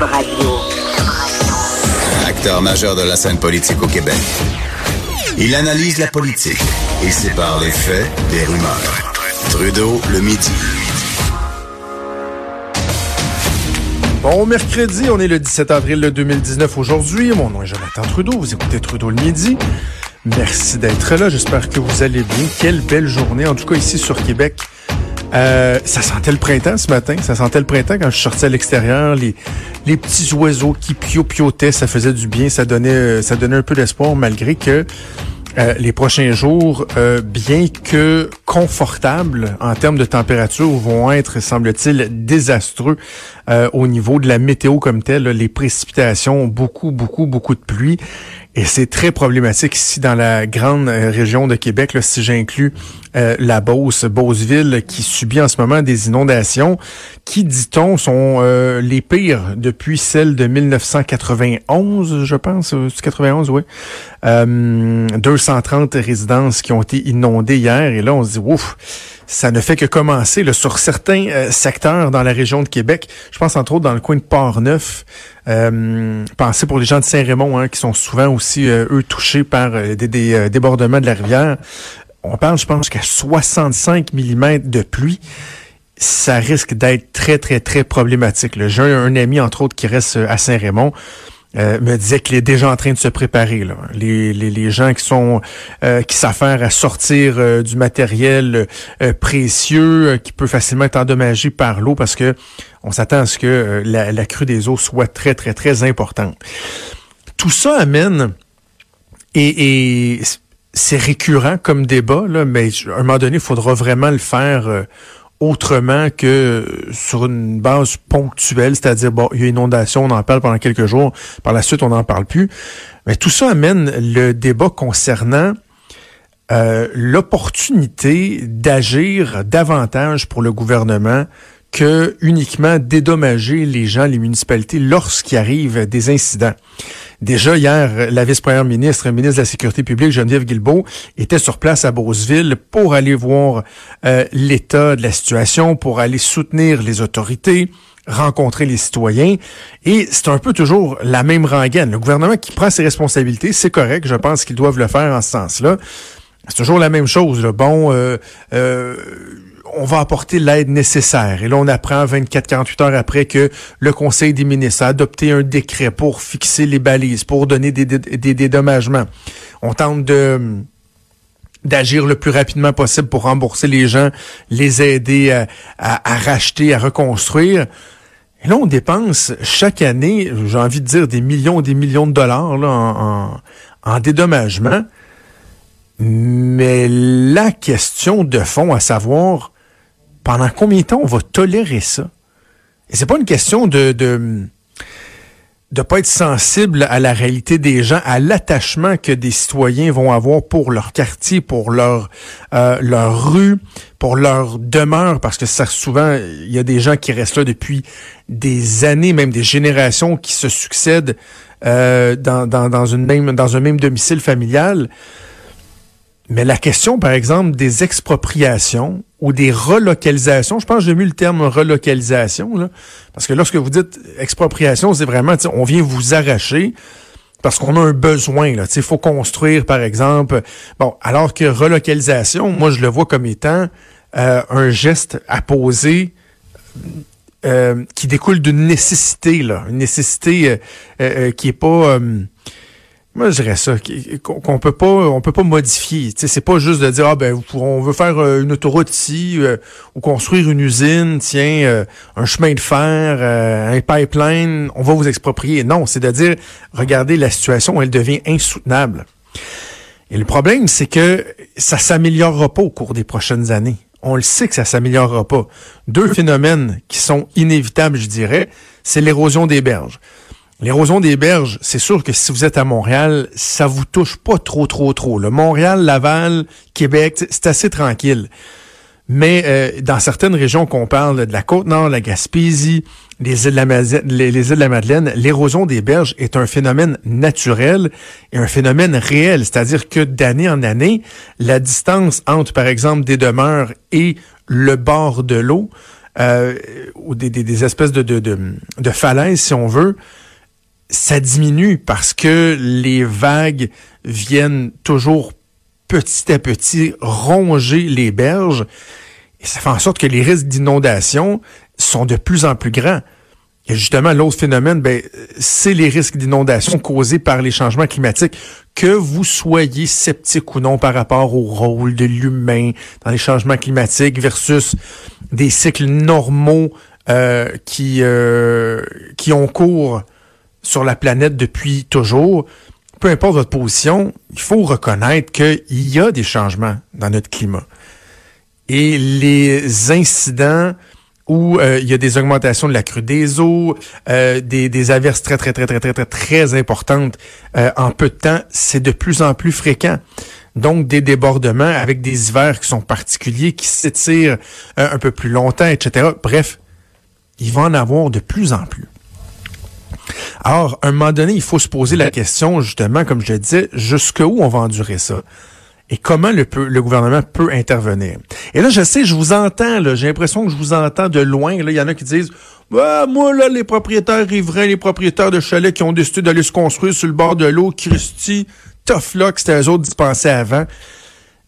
Cube Radio. Acteur majeur de la scène politique au Québec. Il analyse la politique et sépare les faits des rumeurs. Trudeau le midi. Bon mercredi, on est le 17 avril 2019 aujourd'hui. Mon nom est Jonathan Trudeau, vous écoutez Trudeau le midi. Merci d'être là, j'espère que vous allez bien. Quelle belle journée, en tout cas ici sur Québec. Ça sentait le printemps ce matin, ça sentait le printemps quand je sortais à l'extérieur, les petits oiseaux qui piautaient, ça faisait du bien, ça donnait un peu d'espoir malgré que les prochains jours, bien que confortables en termes de température, vont être, semble-t-il, désastreux au niveau de la météo comme telle, là, les précipitations, beaucoup de pluie. Et c'est très problématique ici dans la grande région de Québec, là, si j'inclus la Beauce, Beauceville, qui subit en ce moment des inondations qui, dit-on, sont les pires depuis celles de 1991, je pense, 91, oui. 230 résidences qui ont été inondées hier, et là, on se dit, ouf, ça ne fait que commencer là, sur certains secteurs dans la région de Québec. Je pense entre autres dans le coin de Port-Neuf. Pensez pour les gens de Saint-Raymond, hein, qui sont souvent aussi, eux, touchés par des débordements de la rivière. On parle, je pense, jusqu'à 65 mm de pluie. Ça risque d'être très problématique. Là. J'ai un ami, entre autres, qui reste à Saint-Raymond. Me disait qu'il est déjà en train de se préparer. Là. Les gens qui sont qui s'affairent à sortir du matériel précieux qui peut facilement être endommagé par l'eau parce que on s'attend à ce que la crue des eaux soit très importante. Tout ça amène et c'est récurrent comme débat, là, mais à un moment donné, il faudra vraiment le faire. Autrement que sur une base ponctuelle, c'est-à-dire, bon, il y a inondation, on en parle pendant quelques jours, par la suite, on n'en parle plus. Mais tout ça amène le débat concernant l'opportunité d'agir davantage pour le gouvernement que uniquement dédommager les gens, les municipalités, lorsqu'il arrive des incidents. Déjà hier, la vice-première ministre et ministre de la Sécurité publique, Geneviève Guilbault, était sur place à Beauceville pour aller voir l'état de la situation, pour aller soutenir les autorités, rencontrer les citoyens. Et c'est un peu toujours la même rengaine. Le gouvernement qui prend ses responsabilités, c'est correct, je pense qu'ils doivent le faire en ce sens-là. C'est toujours la même chose. Là. Bon, on va apporter l'aide nécessaire. Et là, on apprend 24-48 heures après que le Conseil des ministres a adopté un décret pour fixer les balises, pour donner des dédommagements. On tente d'agir le plus rapidement possible pour rembourser les gens, les aider à racheter, à reconstruire. Et là, on dépense chaque année, j'ai envie de dire, des millions de dollars là, en dédommagement. Mais la question de fond, à savoir pendant combien de temps on va tolérer ça? Et c'est pas une question de pas être sensible à la réalité des gens, à l'attachement que des citoyens vont avoir pour leur quartier, pour leur rue, pour leur demeure, parce que ça, souvent, il y a des gens qui restent là depuis des années, même des générations qui se succèdent dans un même domicile familial. Mais la question, par exemple, des expropriations ou des relocalisations, je pense que j'ai mis le terme relocalisation, là, parce que lorsque vous dites expropriation, c'est vraiment, on vient vous arracher parce qu'on a un besoin, là, il faut construire, par exemple. Bon, alors que relocalisation, moi, je le vois comme étant un geste à poser qui découle d'une nécessité, là, une nécessité qui est pas... moi, je dirais ça, qu'on peut pas modifier. T'sais, c'est pas juste de dire, on veut faire une autoroute ici, ou construire une usine, un chemin de fer, un pipeline, on va vous exproprier. Non, c'est de dire, regardez, la situation, elle devient insoutenable. Et le problème, c'est que ça s'améliorera pas au cours des prochaines années. On le sait que ça s'améliorera pas. Deux phénomènes qui sont inévitables, je dirais, c'est l'érosion des berges. L'érosion des berges, c'est sûr que si vous êtes à Montréal, ça vous touche pas trop. Le Montréal, Laval, Québec, c'est assez tranquille. Mais dans certaines régions qu'on parle, de la Côte-Nord, la Gaspésie, les Îles-de-la-Madeleine, l'érosion des berges est un phénomène naturel et un phénomène réel. C'est-à-dire que d'année en année, la distance entre, par exemple, des demeures et le bord de l'eau ou des espèces de falaises, si on veut, ça diminue parce que les vagues viennent toujours petit à petit ronger les berges et ça fait en sorte que les risques d'inondation sont de plus en plus grands. Et justement, l'autre phénomène, c'est les risques d'inondation causés par les changements climatiques. Que vous soyez sceptique ou non par rapport au rôle de l'humain dans les changements climatiques versus des cycles normaux qui ont cours sur la planète depuis toujours, peu importe votre position, il faut reconnaître qu'il y a des changements dans notre climat. Et les incidents où il y a des augmentations de la crue des eaux, des averses très, très, très, très, très, très, très importantes en peu de temps, c'est de plus en plus fréquent. Donc, des débordements avec des hivers qui sont particuliers, qui s'étirent un peu plus longtemps, etc. Bref, il va en avoir de plus en plus. Alors, à un moment donné, il faut se poser la question, justement, comme je le disais, jusqu'où on va endurer ça? Et comment le gouvernement peut intervenir? Et là, je sais, je vous entends, là, j'ai l'impression que je vous entends de loin. Là, il y en a qui disent, bah, moi, là, les propriétaires riverains, les propriétaires de chalets qui ont décidé d'aller se construire sur le bord de l'eau, Christy, tough luck, c'était eux autres d'y penser avant.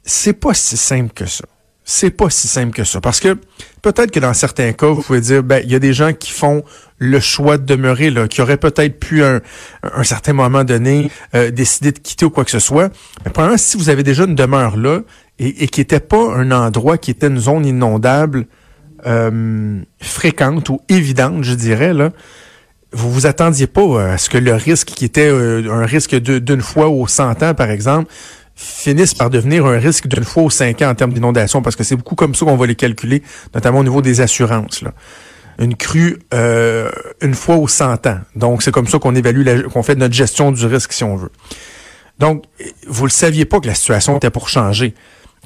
C'est pas si simple que ça. C'est pas si simple que ça. Parce que peut-être que dans certains cas, vous pouvez dire, il y a des gens qui font le choix de demeurer, là, qui auraient peut-être pu, un certain moment donné, décider de quitter ou quoi que ce soit. Mais premièrement, si vous avez déjà une demeure là, et qui n'était pas un endroit qui était une zone inondable fréquente ou évidente, je dirais, là, vous vous attendiez pas à ce que le risque qui était un risque d'une fois aux 100 ans, par exemple, finissent par devenir un risque d'une fois aux 5 ans en termes d'inondation, parce que c'est beaucoup comme ça qu'on va les calculer, notamment au niveau des assurances, là. Une crue une fois aux 100 ans. Donc, c'est comme ça qu'on évalue, qu'on fait notre gestion du risque, si on veut. Donc, vous le saviez pas que la situation était pour changer.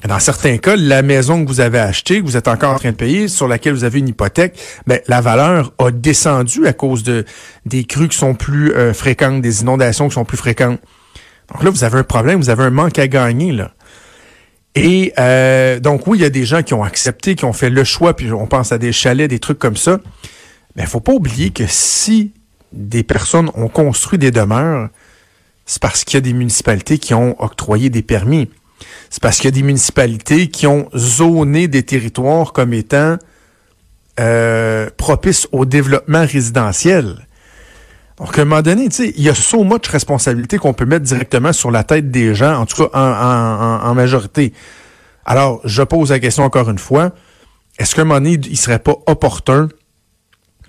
Dans certains cas, la maison que vous avez achetée, que vous êtes encore en train de payer, sur laquelle vous avez une hypothèque, la valeur a descendu à cause des crues qui sont plus fréquentes, des inondations qui sont plus fréquentes. Donc là, vous avez un problème, vous avez un manque à gagner, là. Et donc, oui, il y a des gens qui ont accepté, qui ont fait le choix, puis on pense à des chalets, des trucs comme ça. Mais il faut pas oublier que si des personnes ont construit des demeures, c'est parce qu'il y a des municipalités qui ont octroyé des permis. C'est parce qu'il y a des municipalités qui ont zoné des territoires comme étant propices au développement résidentiel. Donc, à un moment donné, tu sais, il y a so much responsabilité qu'on peut mettre directement sur la tête des gens, en tout cas en majorité. Alors, je pose la question encore une fois, est-ce qu'à un moment donné, il serait pas opportun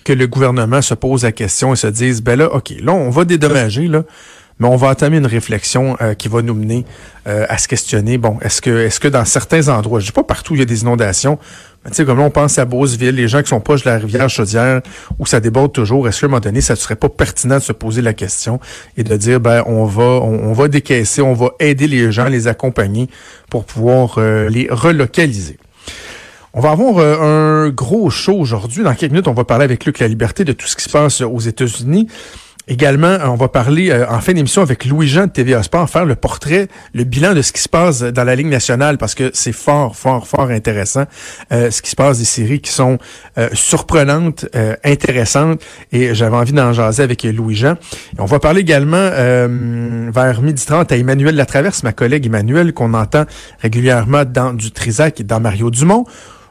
que le gouvernement se pose la question et se dise, là, on va dédommager, là, mais on va entamer une réflexion qui va nous mener à se questionner, est-ce que dans certains endroits, je dis pas partout il y a des inondations, mais tu sais, comme là, on pense à Beauceville, les gens qui sont proches de la rivière Chaudière, où ça déborde toujours, est-ce qu'à un moment donné, ça ne serait pas pertinent de se poser la question et de dire, on va décaisser, on va aider les gens, les accompagner pour pouvoir les relocaliser. On va avoir un gros show aujourd'hui. Dans quelques minutes, on va parler avec Luc Laliberté de tout ce qui se passe aux États-Unis. Également, on va parler en fin d'émission avec Louis-Jean de TVA Sports, faire le portrait, le bilan de ce qui se passe dans la Ligue nationale, parce que c'est fort, fort, fort intéressant ce qui se passe, des séries qui sont surprenantes, intéressantes, et j'avais envie d'en jaser avec Louis-Jean. Et on va parler également vers 12h30 à Emmanuel Latraverse, ma collègue Emmanuel, qu'on entend régulièrement dans du Trizac et dans Mario Dumont.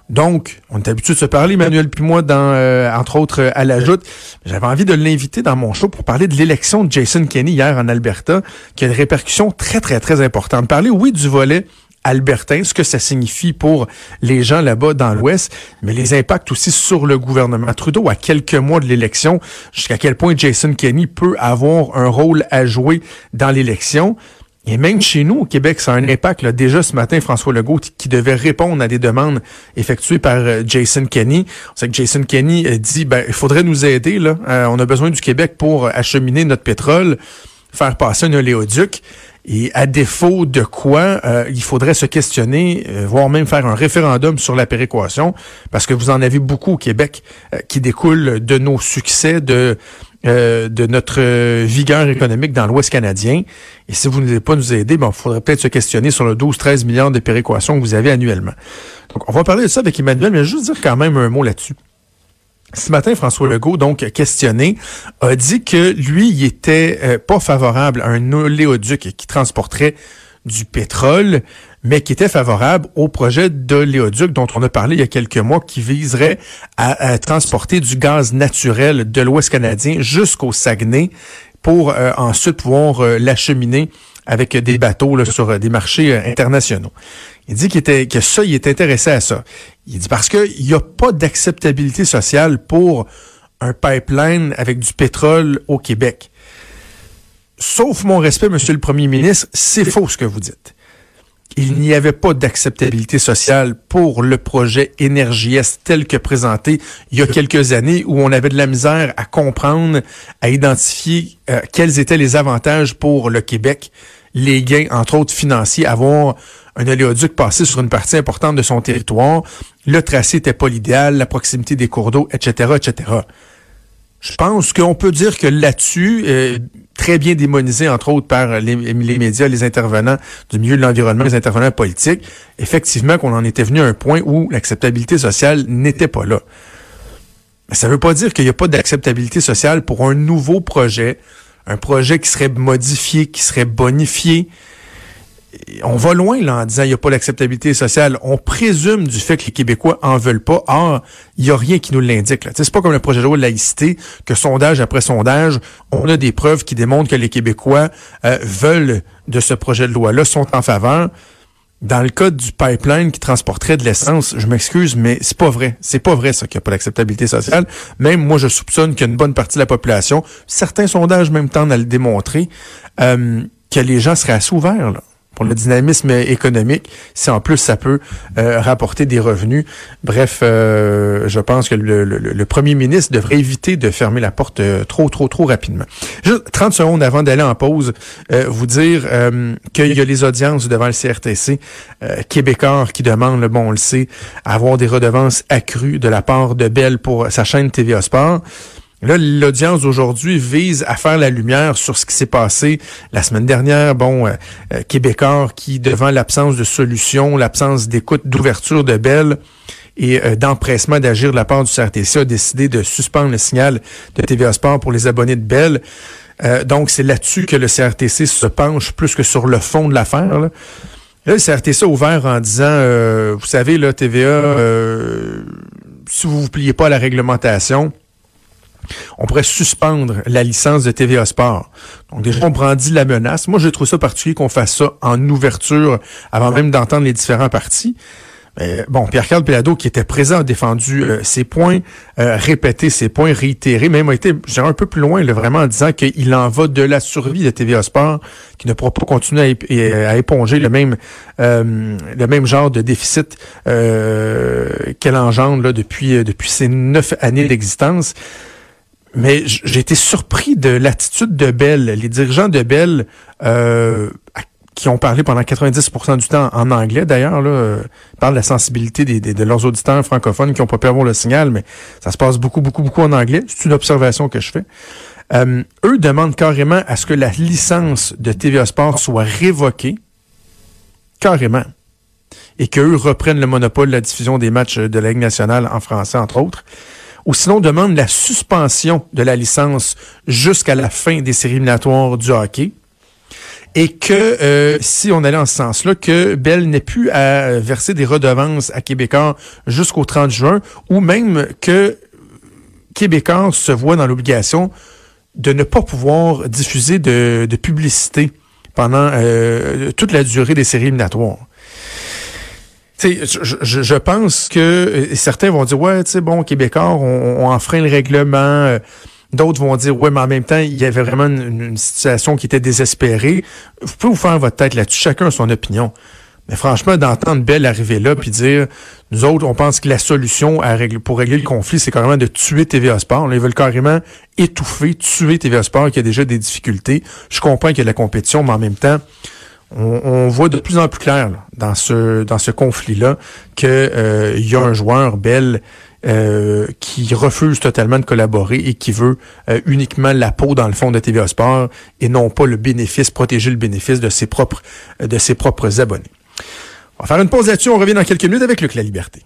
Donc, on est habitué de se parler, Emmanuel puis moi, entre autres, à la joute. J'avais envie de l'inviter dans mon show pour parler de l'élection de Jason Kenney hier en Alberta, qui a des répercussions très, très, très importantes. Parler, oui, du volet albertain, ce que ça signifie pour les gens là-bas dans l'Ouest, mais les impacts aussi sur le gouvernement Trudeau à quelques mois de l'élection, jusqu'à quel point Jason Kenney peut avoir un rôle à jouer dans l'élection. Et même chez nous, au Québec, ça a un impact. Là. Déjà ce matin, François Legault, qui devait répondre à des demandes effectuées par Jason Kenney. On sait que Jason Kenney dit, il faudrait nous aider. Là. On a besoin du Québec pour acheminer notre pétrole, faire passer un oléoduc. Et à défaut de quoi, il faudrait se questionner, voire même faire un référendum sur la péréquation, parce que vous en avez beaucoup au Québec qui découlent de nos succès, de notre vigueur économique dans l'Ouest canadien. Et si vous ne voulez pas nous aider, il faudrait peut-être se questionner sur le 12-13 milliards de péréquation que vous avez annuellement. Donc, on va parler de ça avec Emmanuel, mais je veux juste dire quand même un mot là-dessus. Ce matin, François Legault, donc questionné, a dit que lui, il était pas favorable à un oléoduc qui transporterait du pétrole, mais qui était favorable au projet d'oléoduc dont on a parlé il y a quelques mois, qui viserait à transporter du gaz naturel de l'Ouest canadien jusqu'au Saguenay pour ensuite pouvoir l'acheminer avec des bateaux là, sur des marchés internationaux. Il dit qu'il est intéressé à ça. Il dit parce qu'il n'y a pas d'acceptabilité sociale pour un pipeline avec du pétrole au Québec. Sauf mon respect, Monsieur le Premier ministre, c'est faux ce que vous dites. Il n'y avait pas d'acceptabilité sociale pour le projet Énergie Est tel que présenté il y a quelques années où on avait de la misère à comprendre, à identifier quels étaient les avantages pour le Québec, les gains, entre autres financiers, avoir un oléoduc passé sur une partie importante de son territoire, le tracé n'était pas l'idéal, la proximité des cours d'eau, etc., etc. Je pense qu'on peut dire que là-dessus, très bien démonisé, entre autres, par les médias, les intervenants du milieu de l'environnement, les intervenants politiques, effectivement qu'on en était venu à un point où l'acceptabilité sociale n'était pas là. Mais ça ne veut pas dire qu'il n'y a pas d'acceptabilité sociale pour un nouveau projet, un projet qui serait modifié, qui serait bonifié. On va loin là en disant qu'il n'y a pas d'acceptabilité sociale. On présume du fait que les Québécois en veulent pas. Or, il n'y a rien qui nous l'indique. Là. C'est pas comme le projet de loi de laïcité que sondage après sondage, on a des preuves qui démontrent que les Québécois veulent de ce projet de loi-là, sont en faveur. Dans le cas du pipeline qui transporterait de l'essence, je m'excuse, mais c'est pas vrai. C'est pas vrai ça qu'il n'y a pas d'acceptabilité sociale. Même moi, je soupçonne qu'une bonne partie de la population, certains sondages même tendent à le démontrer, que les gens seraient assez ouverts là. Pour le dynamisme économique, si en plus ça peut rapporter des revenus. Bref, je pense que le premier ministre devrait éviter de fermer la porte trop rapidement. Juste 30 secondes avant d'aller en pause, vous dire qu'il y a les audiences devant le CRTC. Québecor qui demande, on le sait, avoir des redevances accrues de la part de Bell pour sa chaîne TVA Sports. Là, l'audience d'aujourd'hui vise à faire la lumière sur ce qui s'est passé la semaine dernière. Québecor qui, devant l'absence de solution, l'absence d'écoute, d'ouverture de Bell et d'empressement d'agir de la part du CRTC, a décidé de suspendre le signal de TVA Sport pour les abonnés de Bell. Donc, c'est là-dessus que le CRTC se penche plus que sur le fond de l'affaire. Là, le CRTC a ouvert en disant, vous savez, là, TVA, si vous ne vous pliez pas à la réglementation, on pourrait suspendre la licence de TVA Sport. Donc, déjà, on brandit la menace. Moi, je trouve ça particulier qu'on fasse ça en ouverture, avant même d'entendre les différents partis. Mais bon, Pierre-Karl Péladeau, qui était présent, a défendu ses points, répété ses points, réitéré, même a été un peu plus loin, vraiment en disant qu'il en va de la survie de TVA Sport, qui ne pourra pas continuer à éponger le même genre de déficit qu'elle engendre là, depuis ses 9 années d'existence. Mais j'ai été surpris de l'attitude de Bell. Les dirigeants de Bell, qui ont parlé pendant 90% du temps en anglais, d'ailleurs, parlent de la sensibilité de leurs auditeurs francophones qui n'ont pas pu avoir le signal, mais ça se passe beaucoup en anglais. C'est une observation que je fais. Eux demandent carrément à ce que la licence de TVA Sport soit révoquée, carrément, et qu'eux reprennent le monopole de la diffusion des matchs de la Ligue nationale en français, entre autres. Ou sinon, on demande la suspension de la licence jusqu'à la fin des séries éliminatoires du hockey. Et que, si on allait en ce sens-là, que Bell n'ait plus à verser des redevances à Québecor jusqu'au 30 juin, ou même que Québecor se voit dans l'obligation de ne pas pouvoir diffuser de publicité pendant toute la durée des séries éliminatoires. Je pense que certains vont dire, Québecor, on enfreint le règlement. D'autres vont dire, mais en même temps, il y avait vraiment une situation qui était désespérée. Vous pouvez vous faire votre tête là-dessus, chacun a son opinion. Mais franchement, d'entendre Bell arriver là puis dire, nous autres, on pense que la solution pour régler le conflit, c'est carrément de tuer TVA Sport. Là, ils veulent carrément tuer TVA Sport qui a déjà des difficultés. Je comprends qu'il y a de la compétition, mais en même temps, on voit de plus en plus clair là, dans ce conflit-là qu'il y a un joueur, Bell, qui refuse totalement de collaborer et qui veut uniquement la peau dans le fond de TVA Sport et non pas protéger le bénéfice de ses propres abonnés. On va faire une pause là-dessus, on revient dans quelques minutes avec Luc Laliberté.